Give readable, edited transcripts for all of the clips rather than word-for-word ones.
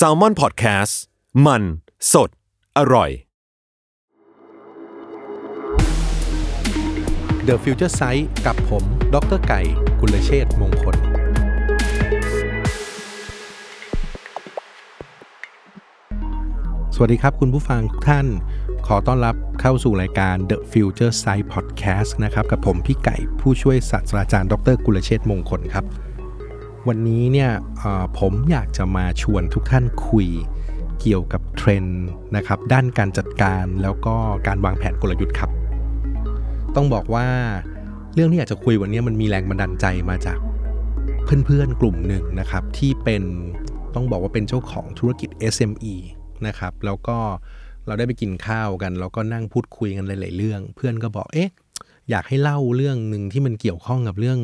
Salmon Podcast มันสดอร่อย The Future Sight กับผมดร.ไก่กุลเชษฐ์มงคลสวัสดีครับคุณผู้ฟังทุกท่านขอต้อนรับเข้าสู่รายการ The Future Sight Podcast นะครับกับผมพี่ไก่ผู้ช่วยศาสตราจารย์ดร.กุลเชษฐ์มงคลครับวันนี้เนี่ยผมอยากจะมาชวนทุกท่านคุยเกี่ยวกับเทรนด์นะครับด้านการจัดการแล้วก็การวางแผนกลยุทธ์ครับต้องบอกว่าเรื่องที่อยากจะคุยวันนี้มันมีแรงบันดาลใจมาจากเพื่อนๆกลุ่มหนึ่งนะครับที่เป็นต้องบอกว่าเป็นเจ้าของธุรกิจ SME นะครับแล้วก็เราได้ไปกินข้าวกันแล้วก็นั่งพูดคุยกันหลายๆเรื่องเพื่อนก็บอกเอ๊ะอยากให้เล่าเรื่องนึงที่มันเกี่ยวข้องกับเรื่อง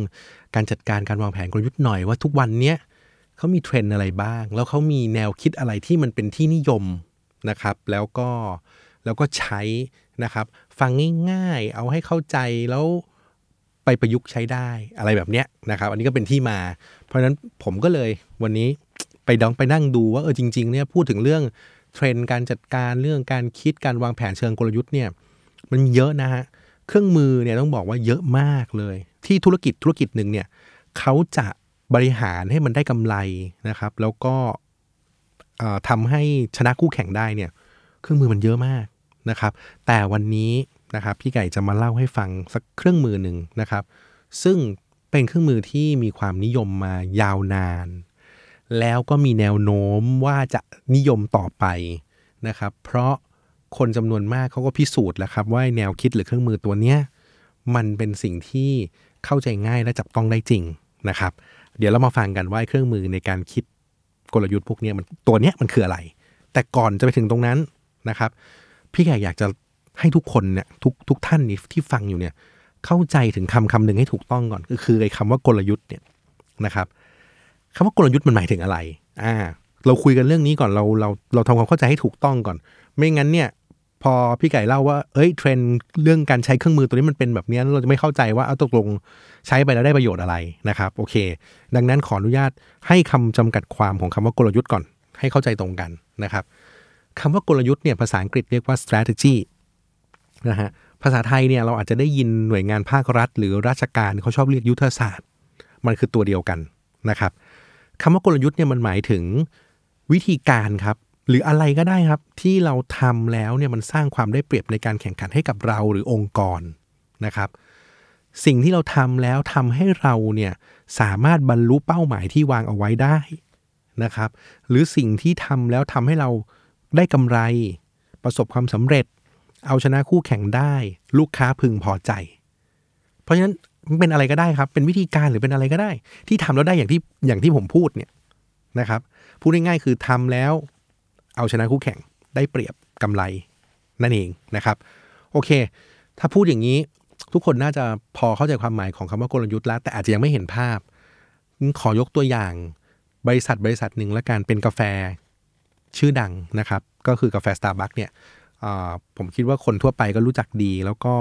การจัดการการวางแผนกลยุทธ์หน่อยว่าทุกวันนี้เขามีเทรนด์อะไรบ้างแล้วเขามีแนวคิดอะไรที่มันเป็นที่นิยมนะครับแล้วก็ใช้นะครับฟังง่ายๆเอาให้เข้าใจแล้วไปประยุกต์ใช้ได้อะไรแบบเนี้ยนะครับอันนี้ก็เป็นที่มาเพราะฉะนั้นผมก็เลยวันนี้ไปนั่งดูว่าจริงๆเนี่ยพูดถึงเรื่องเทรนด์การจัดการเรื่องการคิดการวางแผนเชิงกลยุทธ์เนี่ยมันเยอะนะฮะเครื่องมือเนี่ยต้องบอกว่าเยอะมากเลยที่ธุรกิจนึงเนี่ยเขาจะบริหารให้มันได้กำไรนะครับแล้วก็ทำให้ชนะคู่แข่งได้เนี่ยเครื่องมือมันเยอะมากนะครับแต่วันนี้นะครับพี่ไก่จะมาเล่าให้ฟังสักเครื่องมือหนึ่งนะครับซึ่งเป็นเครื่องมือที่มีความนิยมมายาวนานแล้วก็มีแนวโน้มว่าจะนิยมต่อไปนะครับเพราะคนจำนวนมากเขาก็พิสูจน์แล้วครับว่าแนวคิดหรือเครื่องมือตัวเนี้ยมันเป็นสิ่งที่เข้าใจง่ายและจับต้องได้จริงนะครับเดี๋ยวเรามาฟังกันว่าเครื่องมือในการคิดกลยุทธ์พวกนี้มันคืออะไรแต่ก่อนจะไปถึงตรงนั้นนะครับพี่แขกอยากจะให้ทุกคนเนี่ยทุกท่านที่ฟังอยู่เนี่ยเข้าใจถึงคำนึงให้ถูกต้องก่อนก็คือไอ้คำว่ากลยุทธ์เนี่ยนะครับคำว่ากลยุทธ์มันหมายถึงอะไรเราคุยกันเรื่องนี้ก่อนเราทำความเข้าใจให้ถูกต้องก่อนไม่งั้นเนี่ยพอพี่ไก่เล่าว่าเอ้ยเทรนด์เรื่องการใช้เครื่องมือตัวนี้มันเป็นแบบนี้เราจะไม่เข้าใจว่าเอาตกลงใช้ไปแล้วได้ประโยชน์อะไรนะครับโอเคดังนั้นขออนุญาตให้คำจำกัดความของคำว่ากลยุทธ์ก่อนให้เข้าใจตรงกันนะครับคำว่ากลยุทธ์เนี่ยภาษาอังกฤษเรียกว่า strategy นะฮะภาษาไทยเนี่ยเราอาจจะได้ยินหน่วยงานภาครัฐหรือราชการเขาชอบเรียกยุทธศาสตร์มันคือตัวเดียวกันนะครับคำว่ากลยุทธ์เนี่ยมันหมายถึงวิธีการครับหรืออะไรก็ได้ครับที่เราทำแล้วเนี่ยมันสร้างความได้เปรียบในการแข่งขันให้กับเราหรือองค์กรนะครับสิ่งที่เราทำแล้วทำให้เราเนี่ยสามารถบรรลุเป้าหมายที่วางเอาไว้ได้นะครับหรือสิ่งที่ทำแล้วทำให้เราได้กำไรประสบความสำเร็จเอาชนะคู่แข่งได้ลูกค้าพึงพอใจเพราะฉะนั้นมันเป็นอะไรก็ได้ครับเป็นวิธีการหรือเป็นอะไรก็ได้ที่ทำแล้วได้อย่างที่ผมพูดเนี่ยนะครับพูดง่ายๆคือทำแล้วเอาชนะคู่แข่งได้เปรียบกำไรนั่นเองนะครับโอเคถ้าพูดอย่างนี้ทุกคนน่าจะพอเข้าใจความหมายของคำว่ากลยุทธ์แล้วแต่อาจจะยังไม่เห็นภาพขอยกตัวอย่างบริษัทหนึ่งละกันเป็นกาแฟชื่อดังนะครับก็คือกาแฟ Starbucks เนี่ยผมคิดว่าคนทั่วไปก็รู้จักดีแล้วก็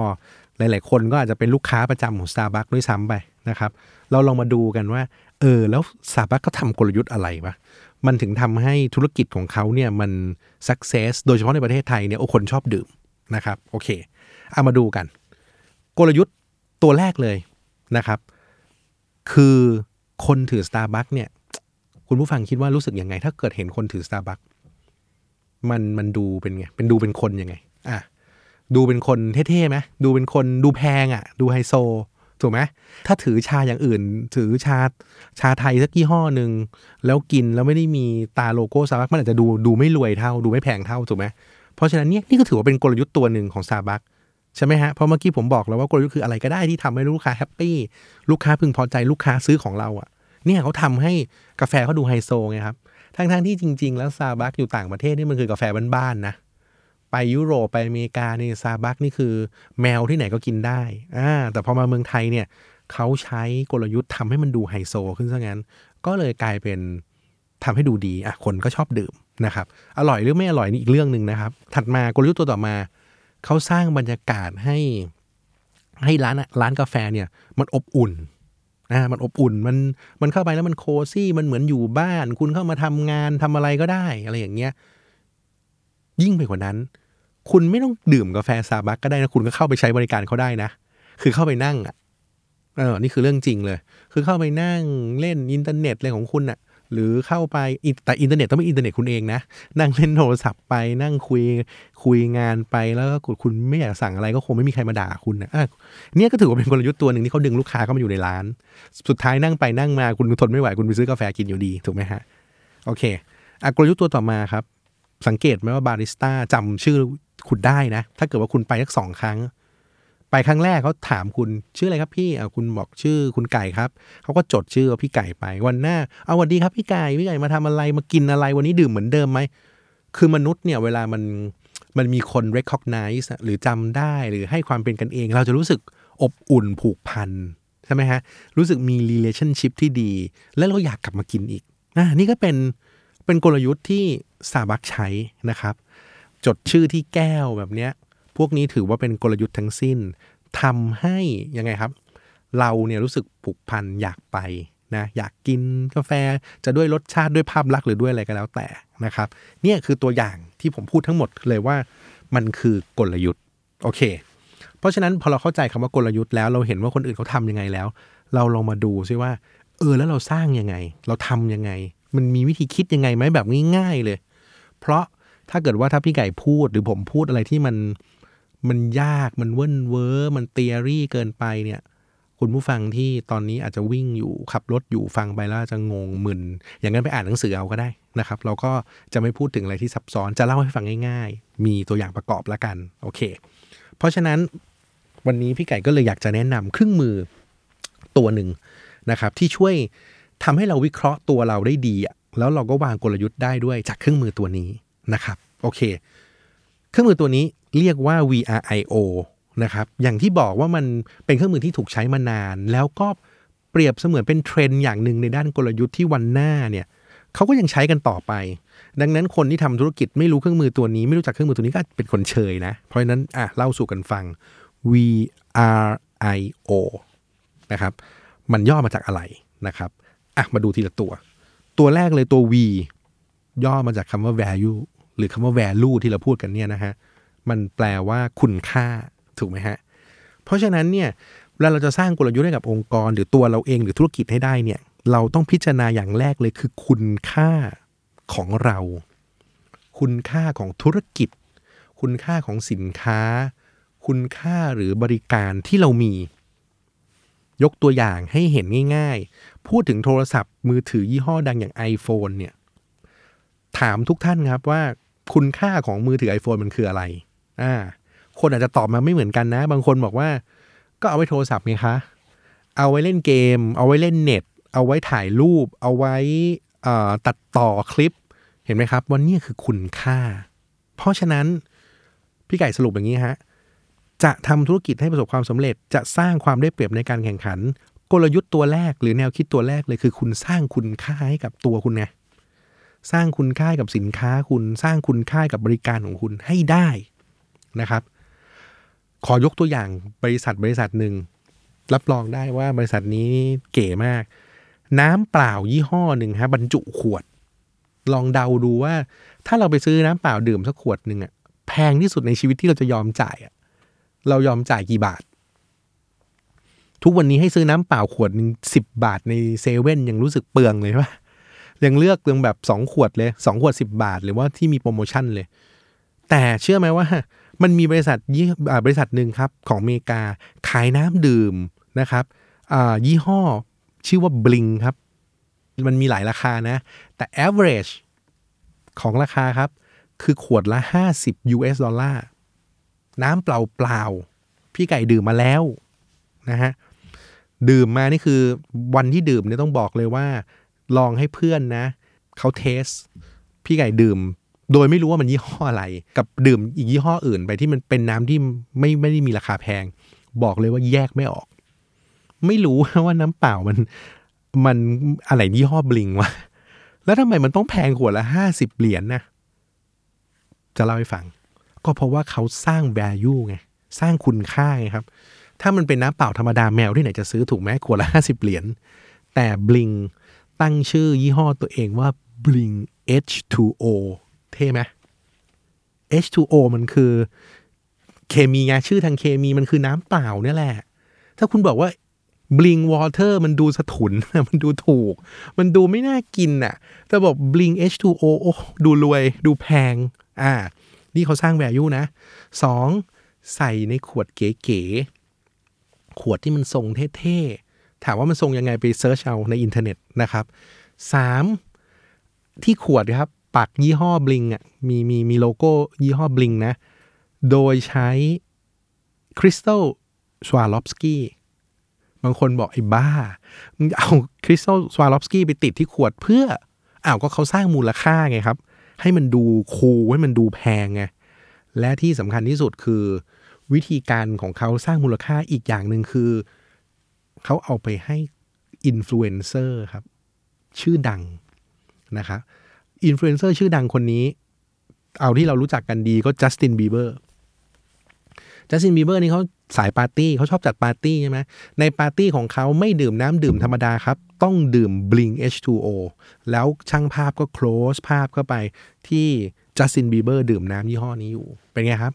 หลายๆคนก็อาจจะเป็นลูกค้าประจำของ Starbucks ด้วยซ้ำไปนะครับเราลองมาดูกันว่าแล้ว Starbucks ก็ทำกลยุทธ์อะไรวะมันถึงทำให้ธุรกิจของเขาเนี่ยมัน success โดยเฉพาะในประเทศไทยเนี่ยคนชอบดื่มนะครับโอเคเอามาดูกันกลยุทธ์ตัวแรกเลยนะครับคือคนถือ Starbucks เนี่ยคุณผู้ฟังคิดว่ารู้สึกยังไงถ้าเกิดเห็นคนถือ Starbucks มันดูเป็นไงเป็นดูเป็นคนยังไงดูเป็นคนเท่ๆไหมดูเป็นคนดูแพงดูไฮโซถูกไหมถ้าถือชาอย่างอื่นถือชาไทยสักยี่ห้อหนึ่งแล้วกินแล้วไม่ได้มีตาโลโก้ Starbucks มันอาจจะดูไม่รวยเท่าดูไม่แพงเท่าถูกไหมเพราะฉะนั้นนี่ก็ถือว่าเป็นกลยุทธ์ตัวหนึ่งของ Starbucks ใช่ไหมฮะเพราะเมื่อกี้ผมบอกแล้วว่ากลยุทธ์คืออะไรก็ได้ที่ทำให้ลูกค้าแฮปปี้ลูกค้าพึงพอใจลูกค้าซื้อของเราเนี่ยเขาทำให้กาแฟเขาดูไฮโซไงครับทั้งที่จริงๆแล้ว Starbucks อยู่ต่างประเทศนี่มันคือกาแฟบ้านๆนะไปยุโรปไปอเมริกาเนี่ย Starbucks นี่คือแมวที่ไหนก็กินได้แต่พอมาเมืองไทยเนี่ยเขาใช้กลยุทธ์ทำให้มันดูไฮโซขึ้นซะงั้นก็เลยกลายเป็นทำให้ดูดีคนก็ชอบดื่มนะครับอร่อยหรือไม่อร่อยนี่อีกเรื่องนึงนะครับถัดมากลยุทธ์ตัวต่อมาเขาสร้างบรรยากาศให้ร้านกาแฟเนี่ยมันอบอุ่น มันอบอุ่นมันเข้าไปแล้วมันโคซี่มันเหมือนอยู่บ้านคุณเข้ามาทำงานทำอะไรก็ได้อะไรอย่างเงี้ยยิ่งไปกว่านั้นคุณไม่ต้องดื่มกาแฟซาบักก็ได้นะคุณก็เข้าไปใช้บริการเขาได้นะคือเข้าไปนั่งอ่ะนี่คือเรื่องจริงเลยคือเข้าไปนั่งเล่นอินเทอร์เน็ตอะไรของคุณอ่ะหรือเข้าไปแต่อินเทอร์เน็ตต้องเป็นอินเทอร์เน็ตคุณเองนะนั่งเล่นโทรศัพท์ไปนั่งคุยงานไปแล้วก็คุณไม่อยากสั่งอะไรก็คงไม่มีใครมาด่าคุณนะเนี่ยก็ถือว่าเป็นกลยุทธ์ตัวนึงที่เขาดึงลูกค้าเข้ามาอยู่ในร้านสุดท้ายนั่งไปนั่งมาคุณทนไม่ไหวคุณไปซื้อกาแฟกินอยู่ดีถูกไหมฮะโอเคกลยุทธ์ตัวต่อมาครับสังเกตไหมว่าบาริสต้าจำชื่อคุณได้นะถ้าเกิดว่าคุณไปสัก2ครั้งไปครั้งแรกเขาถามคุณชื่ออะไรครับพี่คุณบอกชื่อคุณไก่ครับเขาก็จดชื่อพี่ไก่ไปวันหน้าสวัสดีครับพี่ไก่มาทำอะไรมากินอะไรวันนี้ดื่มเหมือนเดิมไหมคือมนุษย์เนี่ยเวลามันมีคน recognize หรือจำได้หรือให้ความเป็นกันเองเราจะรู้สึกอบอุ่นผูกพันใช่ไหมฮะรู้สึกมี relationship ที่ดีแล้วเราอยากกลับมากินอีกนี่ก็เป็นกลยุทธ์ที่Starbucksใช้นะครับจดชื่อที่แก้วแบบเนี้ยพวกนี้ถือว่าเป็นกลยุทธ์ทั้งสิ้นทำให้ยังไงครับเราเนี่ยรู้สึกผูกพันอยากไปนะอยากกินกาแฟจะด้วยรสชาติด้วยภาพลักษณ์หรือด้วยอะไรก็แล้วแต่นะครับเนี่ยคือตัวอย่างที่ผมพูดทั้งหมดเลยว่ามันคือกลยุทธ์โอเคเพราะฉะนั้นพอเราเข้าใจคำว่ากลยุทธ์แล้วเราเห็นว่าคนอื่นเขาทำยังไงแล้วเราลองมาดูซิว่าแล้วเราสร้างยังไงเราทำยังไงมันมีวิธีคิดยังไงไหมแบบง่ายๆเลยเพราะถ้าเกิดว่าถ้าพี่ไก่พูดหรือผมพูดอะไรที่มันยากมันเว่นเว้อมันเธียรี่เกินไปเนี่ยคุณผู้ฟังที่ตอนนี้อาจจะวิ่งอยู่ขับรถอยู่ฟังไปแล้วจะงงมึนอย่างนั้นไปอ่านหนังสือเอาก็ได้นะครับเราก็จะไม่พูดถึงอะไรที่ซับซ้อนจะเล่าให้ฟังง่ายๆมีตัวอย่างประกอบละกันโอเคเพราะฉะนั้นวันนี้พี่ไก่ก็เลยอยากจะแนะนำเครื่องมือตัวหนึ่งนะครับที่ช่วยทำให้เราวิเคราะห์ตัวเราได้ดีแล้วเราก็วางกลยุทธ์ได้ด้วยจากเครื่องมือตัวนี้นะครับโอเคเครื่องมือตัวนี้เรียกว่า VRIO นะครับอย่างที่บอกว่ามันเป็นเครื่องมือที่ถูกใช้มานานแล้วก็เปรียบเสมือนเป็นเทรนด์อย่างหนึ่งในด้านกลยุทธ์ที่วันหน้าเนี่ยเขาก็ยังใช้กันต่อไปดังนั้นคนที่ทำธุรกิจไม่รู้เครื่องมือตัวนี้ไม่รู้จักเครื่องมือตัวนี้ก็เป็นคนเชยนะเพราะฉะนั้นเล่าสู่กันฟัง VRIO นะครับมันย่อมาจากอะไรนะครับมาดูทีละตัวแรกเลยตัว V ย่อมาจากคำว่า value หรือคำว่า value ที่เราพูดกันเนี่ยนะฮะมันแปลว่าคุณค่าถูกไหมฮะเพราะฉะนั้นเนี่ยเวลาเราจะสร้างกลยุทธ์ให้กับองค์กรหรือตัวเราเองหรือธุรกิจให้ได้เนี่ยเราต้องพิจารณาอย่างแรกเลยคือคุณค่าของเราคุณค่าของธุรกิจคุณค่าของสินค้าคุณค่าหรือบริการที่เรามียกตัวอย่างให้เห็นง่ายๆพูดถึงโทรศัพท์มือถือยี่ห้อดังอย่าง iPhone เนี่ยถามทุกท่านครับว่าคุณค่าของมือถือ iPhone มันคืออะไรคนอาจจะตอบมาไม่เหมือนกันนะบางคนบอกว่าก็เอาไว้โทรศัพท์ไงคะเอาไว้เล่นเกมเอาไว้เล่นเน็ตเอาไว้ถ่ายรูปเอาไว้ตัดต่อคลิปเห็นไหมครับว่านี่คือคุณค่าเพราะฉะนั้นพี่ไก่สรุปอย่างนี้ฮะจะทำธุรกิจให้ประสบความสำเร็จจะสร้างความได้เปรียบในการแข่งขันกลยุทธ์ตัวแรกหรือแนวคิดตัวแรกเลยคือคุณสร้างคุณค่าให้กับตัวคุณไงสร้างคุณค่ากับสินค้าคุณสร้างคุณค่ากับบริการของคุณให้ได้นะครับขอยกตัวอย่างบริษัทหนึ่งรับรองได้ว่าบริษัทนี้เก๋มากน้ำเปล่ายี่ห้อหนึ่งฮะบรรจุขวดลองเดาดูว่าถ้าเราไปซื้อน้ำเปล่าดื่มสักขวดหนึ่งอ่ะแพงที่สุดในชีวิตที่เราจะยอมจ่ายอ่ะเรายอมจ่ายกี่บาททุกวันนี้ให้ซื้อน้ำเปล่าขวดนึง10 บาทในเซเว่นยังรู้สึกเปลืองเลยป่ะยังเลือกเป็นแบบ2ขวดเลย2ขวด10 บาทหรือว่าที่มีโปรโมชั่นเลยแต่เชื่อไหมว่ามันมีบริษัทนึงครับของอเมริกาขายน้ำดื่มนะครับยี่ห้อชื่อว่า Blink ครับมันมีหลายราคานะแต่ average ของราคาครับคือขวดละ$50 น้ำเปล่าๆพี่ไก่ดื่มมาแล้วนะฮะดื่มมานี่คือวันที่ดื่มเนี่ยต้องบอกเลยว่าลองให้เพื่อนนะเขาเทสพี่ไก่ดื่มโดยไม่รู้ว่ามันยี่ห้ออะไรกับดื่มอีกยี่ห้ออื่นไปที่มันเป็นน้ำที่ไม่ได้มีราคาแพงบอกเลยว่าแยกไม่ออกไม่รู้ว่าน้ำเปล่ามันอะไรยี่ห้อบลิงวะแล้วทำไมมันต้องแพงขวดละ$50นะจะเล่าให้ฟังก็เพราะว่าเขาสร้าง value ไงสร้างคุณค่าไงครับ ถ้ามันเป็นน้ำเปล่าธรรมดาแมวที่ไหนจะซื้อถูกไหมขวดละ$50แต่บลิงตั้งชื่อยี่ห้อตัวเองว่าบลิง H2O เท่ไหม H2O มันคือเคมีไงชื่อทางเคมีมันคือน้ำเปล่านี่แหละถ้าคุณบอกว่าBlinkwater มันดูสถุนมันดูถูกมันดูไม่น่ากินน่ะแต่บอก Blink H2O โอ้ดูรวยดูแพงนี่เขาสร้าง value นะ2ใส่ในขวดเก๋ๆขวดที่มันทรงเท่ๆถามว่ามันทรงยังไงไปเสิร์ชเอาในอินเทอร์เน็ตนะครับ3ที่ขวดครับปักยี่ห้อ Blink อ่ะมีโลโก้ยี่ห้อ Blink นะโดยใช้ Crystal Swarovskiบางคนบอกไอ้บ้ามึงเอาคริสตัลสวาลอฟสกี้ไปติดที่ขวดเพื่อก็เขาสร้างมูลค่าไงครับให้มันดูคูลให้มันดูแพงไงและที่สำคัญที่สุดคือวิธีการของเขาสร้างมูลค่าอีกอย่างหนึ่งคือเขาเอาไปให้อินฟลูเอนเซอร์ครับชื่อดังนะครับอินฟลูเอนเซอร์ชื่อดังคนนี้เอาที่เรารู้จักกันดีก็จัสตินบีเบอร์นี่เขาสายปาร์ตี้เขาชอบจัดปาร์ตี้ใช่ไหมในปาร์ตี้ของเขาไม่ดื่มน้ำดื่มธรรมดาครับต้องดื่ม Blink H2O แล้วช่างภาพก็ close ภาพเข้าไปที่จัสตินบีเบอร์ดื่มน้ำยี่ห้อนี้อยู่เป็นไงครับ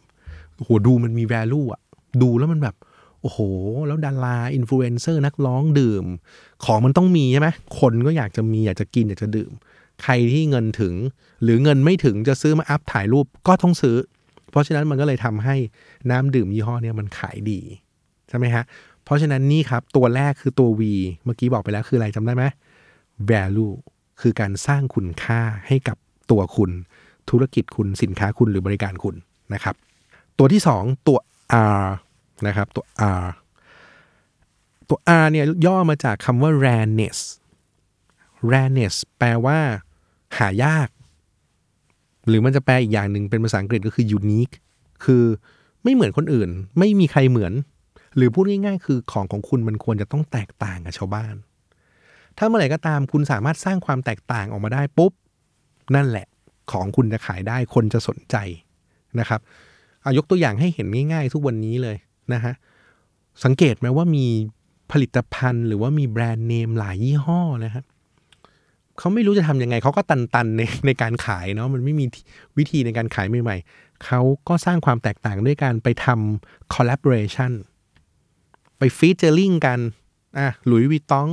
โหดูมันมี value อ่ะดูแล้วมันแบบโอ้โหแล้วดาราอินฟลูเอนเซอร์นักร้องดื่มของมันต้องมีใช่ไหมคนก็อยากจะมีอยากจะกินอยากจะดื่มใครที่เงินถึงหรือเงินไม่ถึงจะซื้อมาอัพถ่ายรูปก็ต้องซื้อเพราะฉะนั้นมันก็เลยทำให้น้ำดื่มยี่ห้อนี้มันขายดีใช่ไหมฮะเพราะฉะนั้นนี่ครับตัวแรกคือตัว V เมื่อกี้บอกไปแล้วคืออะไรจำได้ไหม value คือการสร้างคุณค่าให้กับตัวคุณธุรกิจคุณสินค้าคุณหรือบริการคุณนะครับตัวที่2ตัว R นะครับตัว R ตัว R เนี่ยย่อมาจากคำว่า rareness rareness แปลว่าหายากหรือมันจะแปลอีกอย่างหนึ่งเป็นภาษาอังกฤษก็คือ unique คือไม่เหมือนคนอื่นไม่มีใครเหมือนหรือพูดง่ายๆคือของคุณมันควรจะต้องแตกต่างกับชาวบ้านถ้าเมื่อไหร่ก็ตามคุณสามารถสร้างความแตกต่างออกมาได้ปุ๊บนั่นแหละของคุณจะขายได้คนจะสนใจนะครับเอายกตัวอย่างให้เห็นง่ายๆทุกวันนี้เลยนะฮะสังเกตไหมว่ามีผลิตภัณฑ์หรือว่ามีแบรนด์เนมหลายยี่ห้อนะครับเขาไม่รู้จะทำยังไงเขาก็ตันๆในการขายเนาะมันไม่มีวิธีในการขายใหม่ๆเขาก็สร้างความแตกต่างด้วยการไปทำ collaboration ไป featuring กันLouis Vuitton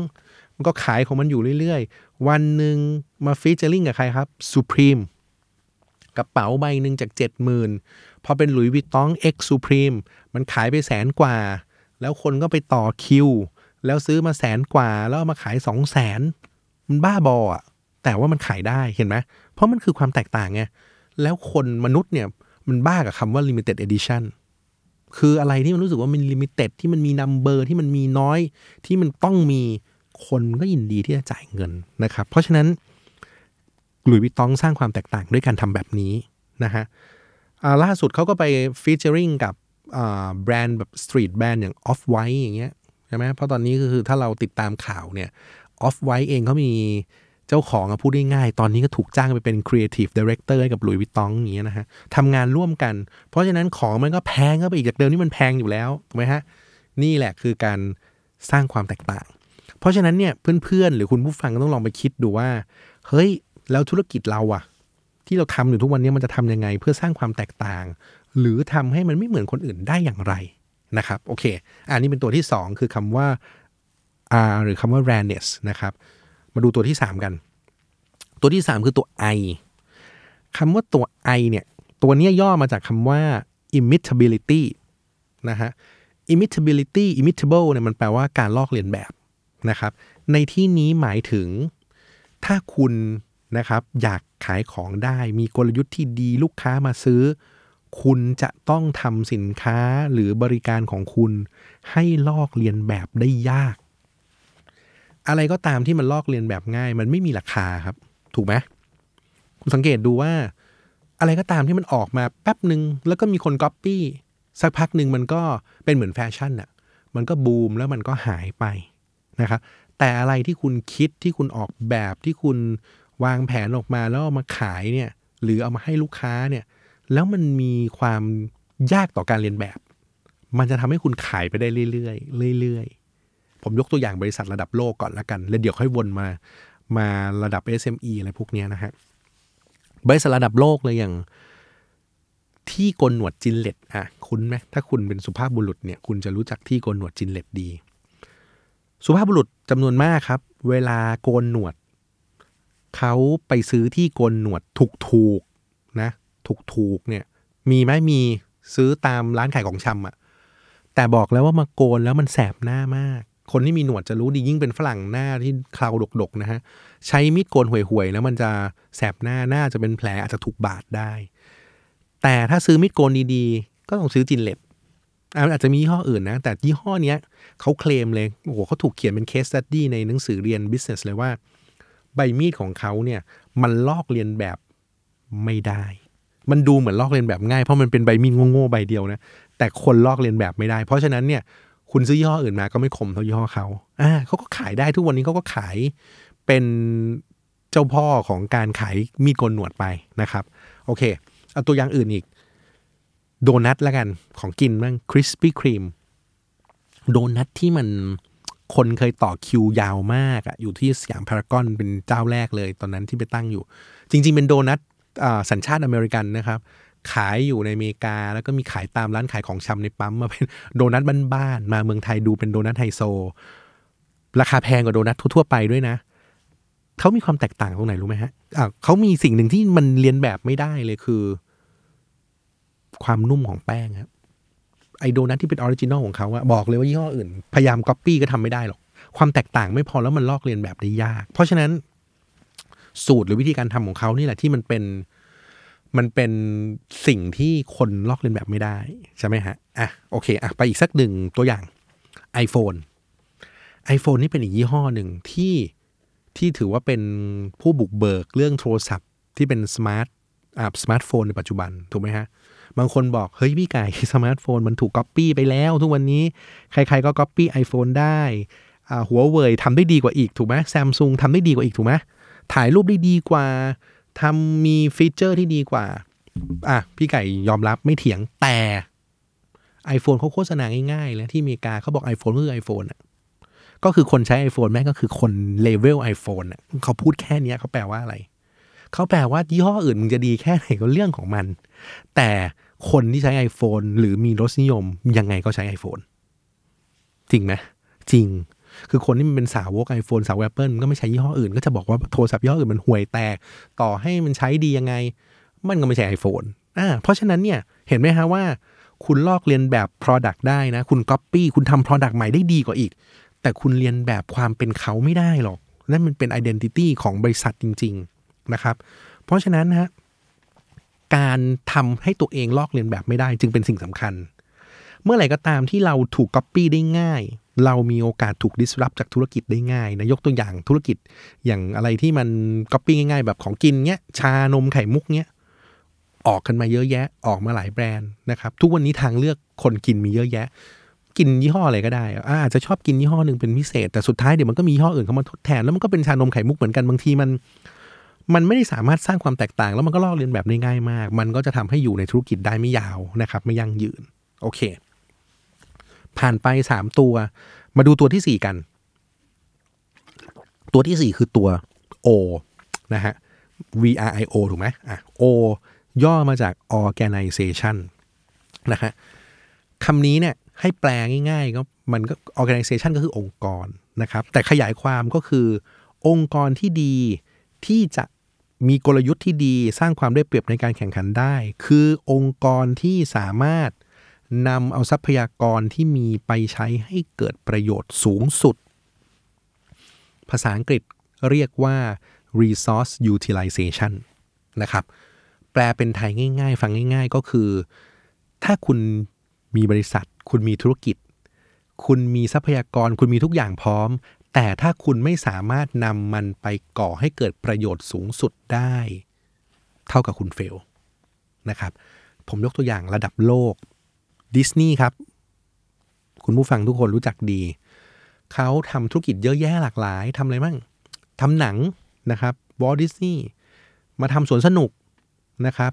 มันก็ขายของมันอยู่เรื่อยๆวันหนึ่งมา featuring กับใครครับ Supreme กระเป๋าใบหนึ่งจาก $70,000 พอเป็น Louis Vuitton X Supreme มันขายไป$100,000 กว่าแล้วคนก็ไปต่อคิวแล้วซื้อมา$100,000 กว่าแล้วมาขาย$200,000มันบ้าบออ่ะแต่ว่ามันขายได้เห็นไหมเพราะมันคือความแตกต่างไงแล้วคนมนุษย์เนี่ยมันบ้ากับคำว่า limited edition คืออะไรที่มันรู้สึกว่ามัน limited ที่มันมี number ที่มันมีน้อยที่มันต้องมีคนก็ยินดีที่จะจ่ายเงินนะครับเพราะฉะนั้นหลุยส์วิตตองสร้างความแตกต่างด้วยการทำแบบนี้นะฮะล่าสุดเขาก็ไป featuring กับแบรนด์แบบสตรีทแบรนด์อย่าง Off-White อย่างเงี้ยใช่ไหมเพราะตอนนี้ก็คือถ้าเราติดตามข่าวเนี่ยOff-White เองเขามีเจ้าของพูดง่ายๆตอนนี้ก็ถูกจ้างไปเป็น Creative Director ให้กับ Louis Vuitton อย่างนี้นะฮะทำงานร่วมกันเพราะฉะนั้นของมันก็แพงเข้าไปอีกจากเดิมที่มันแพงอยู่แล้วถูกไหมฮะนี่แหละคือการสร้างความแตกต่างเพราะฉะนั้นเนี่ยเพื่อนๆหรือคุณผู้ฟังก็ต้องลองไปคิดดูว่าเฮ้ยแล้วธุรกิจเราอะที่เราทำอยู่ทุกวันนี้มันจะทำยังไงเพื่อสร้างความแตกต่างหรือทำให้มันไม่เหมือนคนอื่นได้อย่างไรนะครับโอเคอันนี้เป็นตัวที่2คือคำว่าR หรือคำว่า rareness นะครับมาดูตัวที่3กันตัวที่3คือตัว I คำว่าตัว I เนี่ยตัวนี้ย่อมาจากคำว่า imitability นะฮะ imitable เนี่ยมันแปลว่าการลอกเลียนแบบนะครับในที่นี้หมายถึงถ้าคุณนะครับอยากขายของได้มีกลยุทธ์ที่ดีลูกค้ามาซื้อคุณจะต้องทำสินค้าหรือบริการของคุณให้ลอกเลียนแบบได้ยากอะไรก็ตามที่มันลอกเลียนแบบง่ายมันไม่มีราคาครับถูกไหมคุณสังเกตดูว่าอะไรก็ตามที่มันออกมาแป๊บนึงแล้วก็มีคนก๊อปปี้สักพักนึงมันก็เป็นเหมือนแฟชั่นน่ะมันก็บูมแล้วมันก็หายไปนะครับแต่อะไรที่คุณคิดที่คุณออกแบบที่คุณวางแผนออกมาแล้วเอามาขายเนี่ยหรือเอามาให้ลูกค้าเนี่ยแล้วมันมีความยากต่อการเลียนแบบ มันจะทำให้คุณขายไปได้เรื่อยๆเรื่อยๆผมยกตัวอย่างบริษัทระดับโลกก่อนละกันแล้วเดี๋ยวค่อยวนมาระดับ SME อะไรพวกนี้นะฮะบริษัทระดับโลกเลยอย่างที่โกนหนวดจินเล็ตอ่ะคุ้นไหมถ้าคุณเป็นสุภาพบุรุษเนี่ยคุณจะรู้จักที่โกนหนวดจินเล็ตดีสุภาพบุรุษจำนวนมากครับเวลาโกนหนวดเขาไปซื้อที่โกนหนวดถูกๆนะถูกๆเนี่ยมีไหมมีซื้อตามร้านขายของชำอ่ะแต่บอกแล้วว่ามาโกนแล้วมันแสบหน้ามากคนที่มีหนวดจะรู้ดียิ่งเป็นฝรั่งหน้าที่เคราดกๆนะฮะใช้มีดโกนห่วยๆแล้วมันจะแสบหน้าจะเป็นแผลอาจจะถูกบาดได้แต่ถ้าซื้อมีดโกนดีๆก็ต้องซื้อจินเล็ตอาจจะมียี่ห้ออื่นนะแต่ยี่ห้อเนี้ยเขาเคลมเลยโอ้โหเขาถูกเขียนเป็น case study ในหนังสือเรียน business เลยว่าใบมีดของเขาเนี่ยมันลอกเลียนแบบไม่ได้มันดูเหมือนลอกเลียนแบบง่ายเพราะมันเป็นใบมีดโง่ๆใบเดียวนะแต่คนลอกเลียนแบบไม่ได้เพราะฉะนั้นเนี่ยคุณซื้อยี่ห้ออื่นมาก็ไม่คมเท่ายี่ห้อเขาเขาก็ขายได้ทุกวันนี้เขาก็ขายเป็นเจ้าพ่อของการขายมีดโกนหนวดไปนะครับโอเคเอาตัวอย่างอื่นอีกโดนัทละกันของกินบ้างคริสปี้ครีมโดนัทที่มันคนเคยต่อคิวยาวมากอ่ะอยู่ที่สยามพารากอนเป็นเจ้าแรกเลยตอนนั้นที่ไปตั้งอยู่จริงๆเป็นโดนัทสัญชาติอเมริกันนะครับขายอยู่ในอเมริกาแล้วก็มีขายตามร้านขายของชำในปั๊มมาเป็นโดนัทบ้านๆมาเมืองไทยดูเป็นโดนัทไฮโซราคาแพงกว่าโดนัททั่วๆไปด้วยนะเขามีความแตกต่างตรงไหนรู้ไหมฮะเขามีสิ่งหนึ่งที่มันเลียนแบบไม่ได้เลยคือความนุ่มของแป้งครับไอโดนัทที่เป็นออริจินอลของเขาอะบอกเลยว่ายี่ห้ออื่นพยายามก๊อปปี้ก็ทำไม่ได้หรอกความแตกต่างไม่พอแล้วมันลอกเลียนแบบได้ยากเพราะฉะนั้นสูตรหรือวิธีการทำของเขานี่แหละที่มันเป็นสิ่งที่คนลอกเลียนแบบไม่ได้ใช่ไหมฮะอ่ะโอเคอ่ะไปอีกสักหนึ่งตัวอย่าง iPhone นี่เป็นอีกยี่ห้อหนึ่งที่ถือว่าเป็นผู้บุกเบิกเรื่องโทรศัพท์ที่เป็นสมาร์ทโฟนในปัจจุบันถูกไหมฮะบางคนบอกเฮ้ยพี่ไก่สมาร์ทโฟนมันถูกก๊อปปี้ไปแล้วทุกวันนี้ใครๆก็ก๊อปปี้ iPhone ได้หัวเว่ยทำได้ดีกว่าอีกถูกไหม Samsung ทำได้ดีกว่าอีกถูกไหมถ่ายรูปได้ดีกว่าทำมีฟีเจอร์ที่ดีกว่าพี่ไก่ยอมรับไม่เถียงแต่ iPhone เขาโฆษณาง่ายๆเลยที่อเมริกาเขาบอก iPhone ก็คือ iPhone ก็คือคนใช้ iPhone แม่งก็คือคนเลเวล iPhone เขาพูดแค่นี้เขาแปลว่าอะไรเขาแปลว่ายี่ห้ออื่นมึงจะดีแค่ไหนก็เรื่องของมันแต่คนที่ใช้ iPhone หรือมีรสนิยมยังไงก็ใช้ iPhone จริงไหมจริงคือคนที่มันเป็นสาวก iPhone สาว Apple มันก็ไม่ใช้ยี่ห้ออื่นก็จะบอกว่าโทรศัพท์ยี่ห้ออื่นมันห่วยแต่ต่อให้มันใช้ดียังไงมันก็ไม่ใช่ iPhone เพราะฉะนั้นเนี่ยเห็นไหมฮะว่าคุณลอกเลียนแบบ product ได้นะคุณ copy คุณทำ product ใหม่ได้ดีกว่าอีกแต่คุณเลียนแบบความเป็นเขาไม่ได้หรอกนั่นมันเป็น identity ของบริษัทจริงๆนะครับเพราะฉะนั้นนะฮะการทำให้ตัวเองลอกเลียนแบบไม่ได้จึงเป็นสิ่งสำคัญเมื่อไหร่ก็ตามที่เราถูก copy ได้ง่ายเรามีโอกาสถูก disrupt จากธุรกิจได้ง่ายนะยกตัวอย่างธุรกิจอย่างอะไรที่มัน copy ง่ายๆแบบของกินเงี้ยชานมไข่มุกเงี้ยออกกันมาเยอะแยะออกมาหลายแบรนด์นะครับทุกวันนี้ทางเลือกคนกินมีเยอะแยะกินยี่ห้ออะไรก็ได้อาจจะชอบกินยี่ห้อนึงเป็นพิเศษแต่สุดท้ายเดี๋ยวมันก็มียี่ห้ออื่นเข้ามาทดแทนแล้วมันก็เป็นชานมไข่มุกเหมือนกันบางทีมันไม่ได้สามารถสร้างความแตกต่างแล้วมันก็ลอกเลียนแบบได้ง่ายมากมันก็จะทำให้อยู่ในธุรกิจได้ไม่ยาวนะครับไม่ยั่งยืนโอเคผ่านไป3ตัวมาดูตัวที่4กันตัวที่4คือตัว O นะฮะ VRIO ถูกไหมO ย่อมาจาก Organization นะฮะคำนี้เนี่ยให้แปลง่ายๆก็มันก็ Organization ก็คือองค์กรนะครับแต่ขยายความก็คือองค์กรที่ดีที่จะมีกลยุทธ์ที่ดีสร้างความได้เปรียบในการแข่งขันได้คือองค์กรที่สามารถนำเอาทรัพยากรที่มีไปใช้ให้เกิดประโยชน์สูงสุดภาษาอังกฤษเรียกว่า resource utilization นะครับแปลเป็นไทยง่ายๆฟังง่ายๆก็คือถ้าคุณมีบริษัทคุณมีธุรกิจคุณมีทรัพยากรคุณมีทุกอย่างพร้อมแต่ถ้าคุณไม่สามารถนำมันไปก่อให้เกิดประโยชน์สูงสุดได้เท่ากับคุณเฟลนะครับผมยกตัวอย่างระดับโลกดิสนีย์ครับคุณผู้ฟังทุกคนรู้จักดีเขาทำธุรกิจเยอะแยะหลากหลายทำอะไรบ้างทำหนังนะครับวอลต์ดิสนีย์มาทำสวนสนุกนะครับ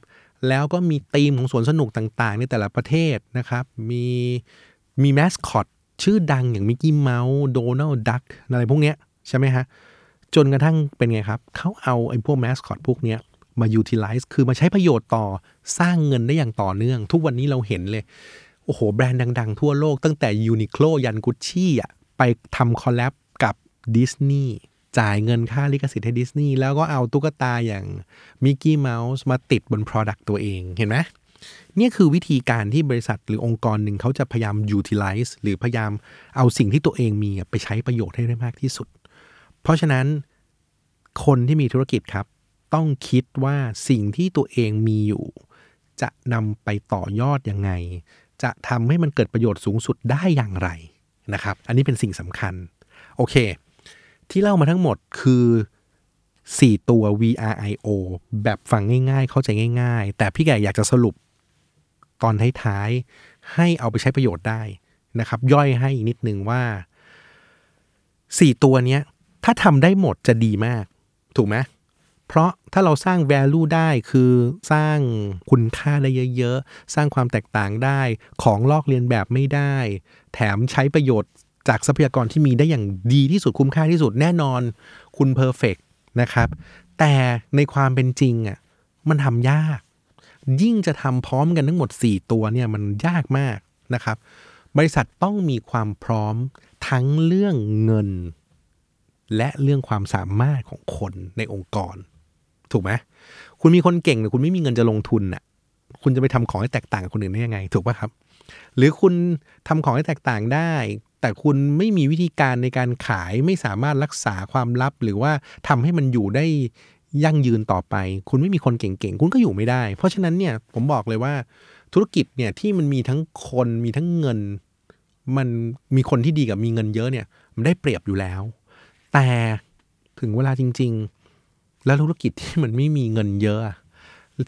แล้วก็มีธีมของสวนสนุกต่างๆในแต่ละประเทศนะครับมีแมสคอตชื่อดังอย่างมิกกี้เมาส์โดนัลด์ดักอะไรพวกเนี้ยใช่ไหมฮะจนกระทั่งเป็นไงครับเขาเอาไอ้พวกแมสคอตพวกเนี้ยมายูทิไลซ์คือมาใช้ประโยชน์ต่อสร้างเงินได้อย่างต่อเนื่องทุกวันนี้เราเห็นเลยโอ้โหแบรนด์ดังๆทั่วโลกตั้งแต่ Uniqlo ยัน Gucci อ่ะไปทำคอลแลบกับดิสนีย์จ่ายเงินค่าลิขสิทธิ์ให้ดิสนีย์แล้วก็เอาตุ๊กตาอย่างมิกกี้เมาส์มาติดบน product ตัวเองเห็นไหมนี่คือวิธีการที่บริษัทหรือองค์กรหนึ่งเขาจะพยายาม utilize หรือพยายามเอาสิ่งที่ตัวเองมีไปใช้ประโยชน์ให้ได้มากที่สุดเพราะฉะนั้นคนที่มีธุรกิจครับต้องคิดว่าสิ่งที่ตัวเองมีอยู่จะนำไปต่อยอดยังไงจะทำให้มันเกิดประโยชน์สูงสุดได้อย่างไรนะครับอันนี้เป็นสิ่งสำคัญโอเคที่เล่ามาทั้งหมดคือ4ตัว VRIO แบบฟังง่ายๆเข้าใจง่ายๆแต่พี่แกอยากจะสรุปตอนท้ายๆให้เอาไปใช้ประโยชน์ได้นะครับย่อยให้อีกนิดนึงว่า4ตัวเนี้ยถ้าทำได้หมดจะดีมากถูกไหมเพราะถ้าเราสร้าง value ได้คือสร้างคุณค่าได้เยอะๆสร้างความแตกต่างได้ของลอกเลียนแบบไม่ได้แถมใช้ประโยชน์จากทรัพยากรที่มีได้อย่างดีที่สุดคุ้มค่าที่สุดแน่นอนคุณ perfect นะครับแต่ในความเป็นจริงอ่ะมันทำยากยิ่งจะทำพร้อมกันทั้งหมด4ตัวเนี่ยมันยากมากนะครับบริษัทต้องมีความพร้อมทั้งเรื่องเงินและเรื่องความสามารถของคนในองค์กรถูกไหมคุณมีคนเก่งแต่คุณไม่มีเงินจะลงทุนน่ะคุณจะไปทำของให้แตกต่างกับคนอื่นได้ยังไงถูกป่ะครับหรือคุณทำของให้แตกต่างได้แต่คุณไม่มีวิธีการในการขายไม่สามารถรักษาความลับหรือว่าทำให้มันอยู่ได้ยั่งยืนต่อไปคุณไม่มีคนเก่งๆคุณก็อยู่ไม่ได้เพราะฉะนั้นเนี่ยผมบอกเลยว่าธุรกิจเนี่ยที่มันมีทั้งคนมีทั้งเงินมันมีคนที่ดีกับมีเงินเยอะเนี่ยมันได้เปรียบอยู่แล้วแต่ถึงเวลาจริงๆแล้วธุรกิจที่มันไม่มีเงินเยอะ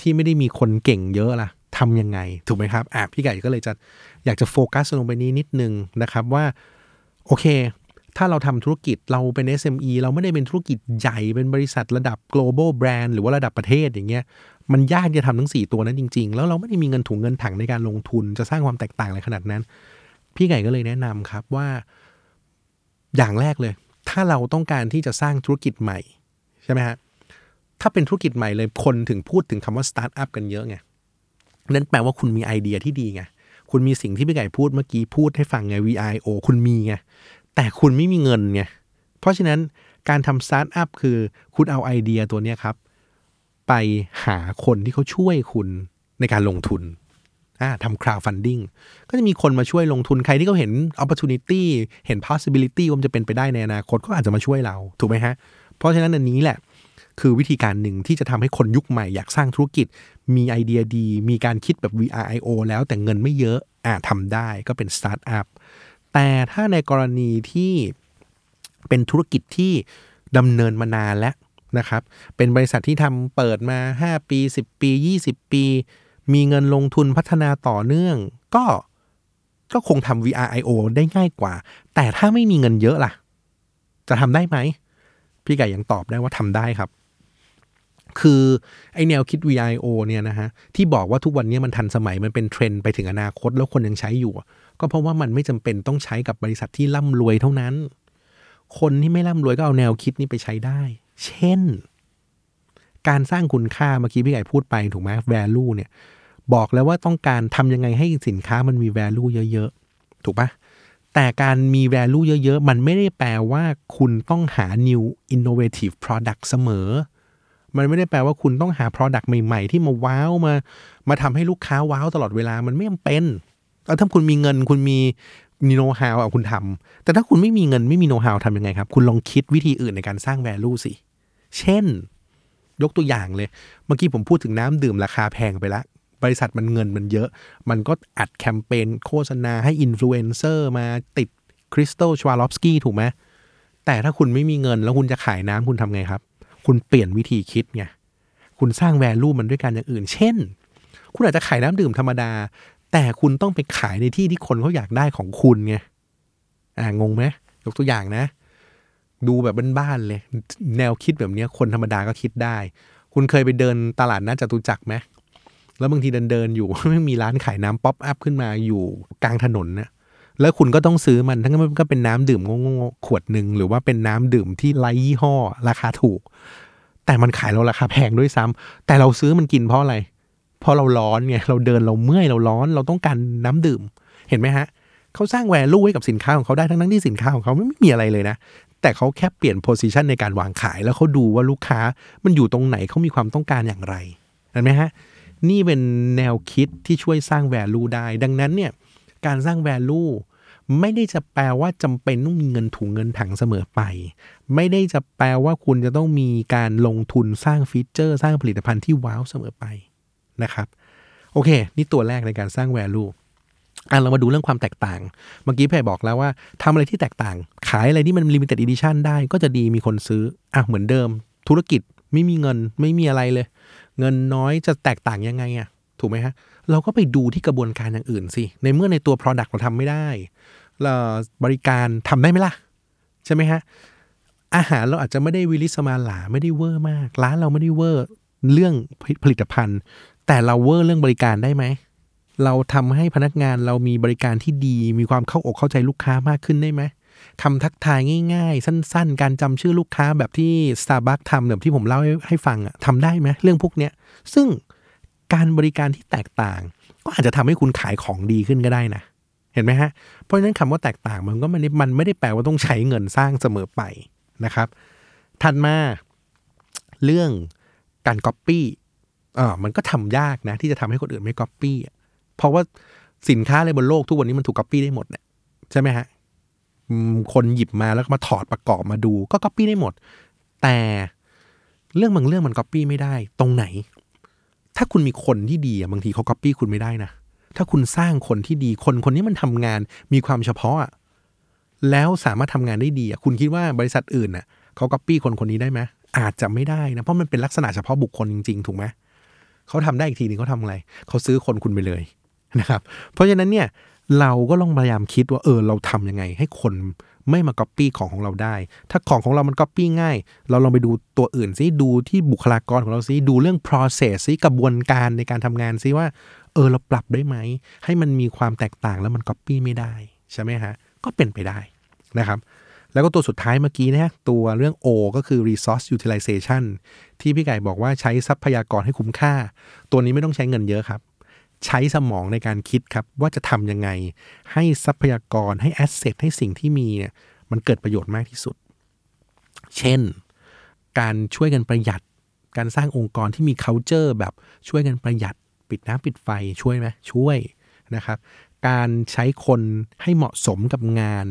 ที่ไม่ได้มีคนเก่งเยอะล่ะทำยังไงถูกไหมครับพี่ไก่ก็เลยจะอยากจะโฟกัสลงไปนี้นิดนึงนะครับว่าโอเคถ้าเราทำธุรกิจเราเป็น SME เราไม่ได้เป็นธุรกิจใหญ่เป็นบริษัทระดับ global brand หรือว่าระดับประเทศอย่างเงี้ยมันยากจะทำทั้ง4ตัวนั้นจริงๆแล้วเราไม่ได้มีเงินถุงเงินถังในการลงทุนจะสร้างความแตกต่างอะไรขนาดนั้นพี่ไก่ก็เลยแนะนำครับว่าอย่างแรกเลยถ้าเราต้องการที่จะสร้างธุรกิจใหม่ใช่ไหมฮะถ้าเป็นธุรกิจใหม่เลยคนถึงพูดถึงคำว่า start up กันเยอะไงนั่นแปลว่าคุณมีไอเดียที่ดีไงคุณมีสิ่งที่พี่ไก่พูดเมื่อกี้พูดให้ฟังไง VRIO คุณมีไงแต่คุณไม่มีเงินไงเพราะฉะนั้นการทำสตาร์ทอัพคือคุณเอาไอเดียตัวนี้ครับไปหาคนที่เขาช่วยคุณในการลงทุนทำ crowdfunding ก็จะมีคนมาช่วยลงทุนใครที่เขาเห็น opportunity เห็น possibility ว่ามันจะเป็นไปได้ในอนาคตก็อาจจะมาช่วยเราถูกไหมฮะเพราะฉะนั้นอันนี้แหละคือวิธีการหนึ่งที่จะทำให้คนยุคใหม่อยากสร้างธุรกิจมีไอเดียดีมีการคิดแบบ VRIO แล้วแต่เงินไม่เยอะทำได้ก็เป็นสตาร์ทอัพแต่ถ้าในกรณีที่เป็นธุรกิจที่ดำเนินมานานแล้วนะครับเป็นบริษัทที่ทำเปิดมา5ปี10ปี20ปีมีเงินลงทุนพัฒนาต่อเนื่องก็คงทำ VRIO ได้ง่ายกว่าแต่ถ้าไม่มีเงินเยอะล่ะจะทำได้ไหมพี่ไก่ยังตอบได้ว่าทำได้ครับคือไอแนวคิด VRIO เนี่ยนะฮะที่บอกว่าทุกวันนี้มันทันสมัยมันเป็นเทรนด์ไปถึงอนาคตแล้วคนยังใช้อยู่ก็เพราะว่ามันไม่จำเป็นต้องใช้กับบริษัทที่ร่ำรวยเท่านั้นคนที่ไม่ร่ำรวยก็เอาแนวคิดนี้ไปใช้ได้เช่นการสร้างคุณค่าเมื่อกี้พี่ไก่พูดไปถูกไหม value เนี่ยบอกแล้วว่าต้องการทำยังไงให้สินค้ามันมี value เยอะๆถูกปะแต่การมี value เยอะๆมันไม่ได้แปลว่าคุณต้องหา new innovative product เสมอมันไม่ได้แปลว่าคุณต้องหา product ใหม่ๆที่มาว้าวมาทำให้ลูกค้าว้าวตลอดเวลามันไม่จำเป็นถ้าคุณมีเงินคุณมี know how คุณทำแต่ถ้าคุณไม่มีเงินไม่มี know how ทำยังไงครับคุณลองคิดวิธีอื่นในการสร้าง value สิเช่นยกตัวอย่างเลยเมื่อกี้ผมพูดถึงน้ำดื่มราคาแพงไปละบริษัทมันเงินมันเยอะมันก็อัดแคมเปญโฆษณาให้ influencer มาติดคริสตัลชวาลอฟสกี้ถูกไหมแต่ถ้าคุณไม่มีเงินแล้วคุณจะขายน้ำคุณทำไงครับคุณเปลี่ยนวิธีคิดไงคุณสร้าง value มันด้วยการอย่างอื่นเช่นคุณอาจจะขายน้ำดื่มธรรมดาแต่คุณต้องไปขายในที่ที่คนเขาอยากได้ของคุณไงงงไหมยกตัวอย่างนะดูแบบบ้านๆเลยแนวคิดแบบนี้คนธรรมดาก็คิดได้คุณเคยไปเดินตลาดนัดจตุจักรไหม แล้วบางทีเดินๆอยู่ไม่มีร้านขายน้ำป๊อปอัพขึ้นมาอยู่กลางถนนนะแล้วคุณก็ต้องซื้อมันทั้งมันก็เป็นน้ำดื่มโง่ๆขวดนึงหรือว่าเป็นน้ำดื่มที่ไร้ยี่ห้อราคาถูกแต่มันขายเราราคาแพงด้วยซ้ำแต่เราซื้อมันกินเพราะอะไรเพราะเราร้อนไงเราเดินเราเมื่อยเราร้อนเราต้องการน้ำดื่มเห็นไหมฮะเขาสร้างแวลูไว้กับสินค้าของเขาได้ทั้งที่สินค้าของเขาไม่มีอะไรเลยนะแต่เขาแค่เปลี่ยนโพสิชันในการวางขายแล้วเขาดูว่าลูกค้ามันอยู่ตรงไหนเขามีความต้องการอย่างไรเห็นไหมฮะนี่เป็นแนวคิดที่ช่วยสร้างแวลูได้ดังนั้นเนี่ยการสร้างแวลูไม่ได้จะแปลว่าจำเป็นต้องมีเงินถุงเงินถังเสมอไปไม่ได้จะแปลว่าคุณจะต้องมีการลงทุนสร้างฟีเจอร์สร้างผลิตภัณฑ์ที่ว้าวเสมอไปนะครับโอเคนี่ตัวแรกในการสร้างแวลูเรามาดูเรื่องความแตกต่างเมื่อกี้แพรบอกแล้วว่าทำอะไรที่แตกต่างขายอะไรที่มัน limited edition ได้ก็จะดีมีคนซื้ออ่ะเหมือนเดิมธุรกิจไม่มีเงินไม่มีอะไรเลยเงินน้อยจะแตกต่างยังไงอ่ะถูกไหมฮะเราก็ไปดูที่กระบวนการอย่างอื่นสิในเมื่อในตัว product เราทำไม่ได้เราบริการทำได้ไหมล่ะใช่ไหมฮะอาหารเราอาจจะไม่ได้วิลิสมาหลาไม่ได้เวอร์มากร้านเราไม่ได้เวอร์เรื่องผลิตภัณฑ์แต่เราเวอร์เรื่องบริการได้ไหมเราทำให้พนักงานเรามีบริการที่ดีมีความเข้าอกเข้าใจลูกค้ามากขึ้นได้ไหมคำทักทายง่ายๆสั้นๆการจำชื่อลูกค้าแบบที่ Starbucks ทำแบบที่ผมเล่าให้ฟังอ่ะทำได้ไหมเรื่องพวกเนี้ยซึ่งการบริการที่แตกต่างก็อาจจะทำให้คุณขายของดีขึ้นก็ได้นะเห็นไหมฮะเพราะฉะนั้นคำว่าแตกต่างมันก็มันไม่ได้แปลว่าต้องใช้เงินสร้างเสมอไปนะครับถัดมาเรื่องการ copy มันก็ทำยากนะที่จะทำให้คนอื่นไม่ copy เพราะว่าสินค้าอะไรบนโลกทุกวันนี้มันถูก copy ได้หมดเนี่ยใช่ไหมฮะคนหยิบมาแล้วมาถอดประกอบมาดูก็ copy ได้หมดแต่เรื่องบางเรื่องมัน copy ไม่ได้ตรงไหนถ้าคุณมีคนที่ดีบางทีเขา copy คุณไม่ได้นะถ้าคุณสร้างคนที่ดีคนนี้มันทำงานมีความเฉพาะแล้วสามารถทำงานได้ดีคุณคิดว่าบริษัทอื่นน่ะเขา copy คนนี้ได้ไหมอาจจะไม่ได้นะเพราะมันเป็นลักษณะเฉพาะบุคคลจริงๆถูกไหมเขาทำได้อีกทีนึงเขาทำอะไรเขาซื้อคนคุณไปเลยนะครับเพราะฉะนั้นเนี่ยเราก็ต้องพยายามคิดว่าเราทำยังไงให้คนไม่มา copy ของเราได้ถ้าของเรามัน copy ง่ายเราลองไปดูตัวอื่นซิดูที่บุคลากรของเราซิดูเรื่อง process ซิกระบวนการในการทำงานซิว่าเราปรับได้ไหมให้มันมีความแตกต่างแล้วมัน copy ไม่ได้ใช่ไหมฮะก็เป็นไปได้นะครับแล้วก็ตัวสุดท้ายเมื่อกี้นะตัวเรื่อง O ก็คือ resource utilization ที่พี่ไก่บอกว่าใช้ทรัพยากรให้คุ้มค่าตัวนี้ไม่ต้องใช้เงินเยอะครับใช้สมองในการคิดครับว่าจะทำยังไงให้ทรัพยากรให้ asset ให้สิ่งที่มีเนี่ยมันเกิดประโยชน์มากที่สุดเช่นการช่วยกันประหยัดการสร้างองค์กรที่มี culture แบบช่วยกันประหยัดปิดน้ำปิดไฟช่วยไหมช่วยนะครับการใช้คนให้เหมาะสมกับงาน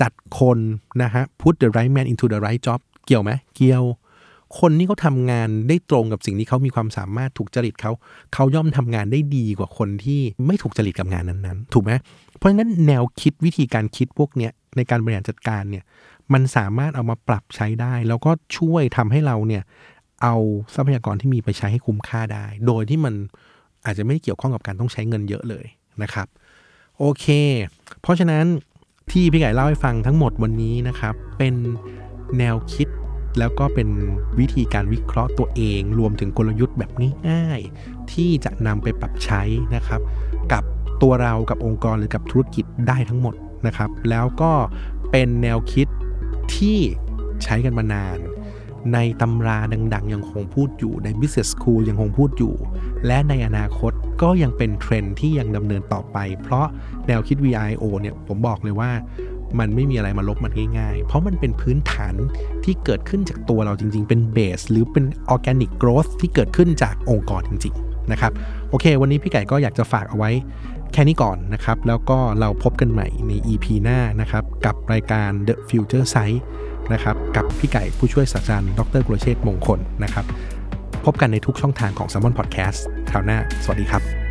จัดคนนะฮะ put the right man into the right job เกี่ยวไหมเกี่ยวคนที่เขาทำงานได้ตรงกับสิ่งที่เขามีความสามารถถูกจริตเขาย่อมทำงานได้ดีกว่าคนที่ไม่ถูกจริตกับงานนั้นๆถูกไหมเพราะฉะนั้นแนวคิดวิธีการคิดพวกเนี้ยในการบริหารจัดการเนี่ยมันสามารถเอามาปรับใช้ได้แล้วก็ช่วยทำให้เราเนี่ยเอาทรัพยากรที่มีไปใช้ให้คุ้มค่าได้โดยที่มันอาจจะไม่เกี่ยวข้องกับการต้องใช้เงินเยอะเลยนะครับโอเคเพราะฉะนั้นที่พี่ไก่เล่าให้ฟังทั้งหมดวันนี้นะครับเป็นแนวคิดแล้วก็เป็นวิธีการวิเคราะห์ตัวเองรวมถึงกลยุทธ์แบบง่ายๆที่จะนำไปปรับใช้นะครับกับตัวเรากับองค์กรหรือกับธุรกิจได้ทั้งหมดนะครับแล้วก็เป็นแนวคิดที่ใช้กันมานานในตำราดังๆยังคงพูดอยู่ใน Business School ยังคงพูดอยู่และในอนาคตก็ยังเป็นเทรนด์ที่ยังดำเนินต่อไปเพราะแนวคิด VRIO เนี่ยผมบอกเลยว่ามันไม่มีอะไรมาลบมันง่ายๆเพราะมันเป็นพื้นฐานที่เกิดขึ้นจากตัวเราจริงๆเป็นเบสหรือเป็นออร์แกนิกโกรธที่เกิดขึ้นจากองค์กรจริงๆนะครับโอเควันนี้พี่ไก่ก็อยากจะฝากเอาไว้แค่นี้ก่อนนะครับแล้วก็เราพบกันใหม่ใน EP หน้านะครับกับรายการ The Future Sightนะครับกับพี่ไก่ผู้ช่วยศาสตราจารย์ดร.กุลเชษฐ์มงคลนะครับพบกันในทุกช่องทางของ Salmon Podcast คราวหน้าสวัสดีครับ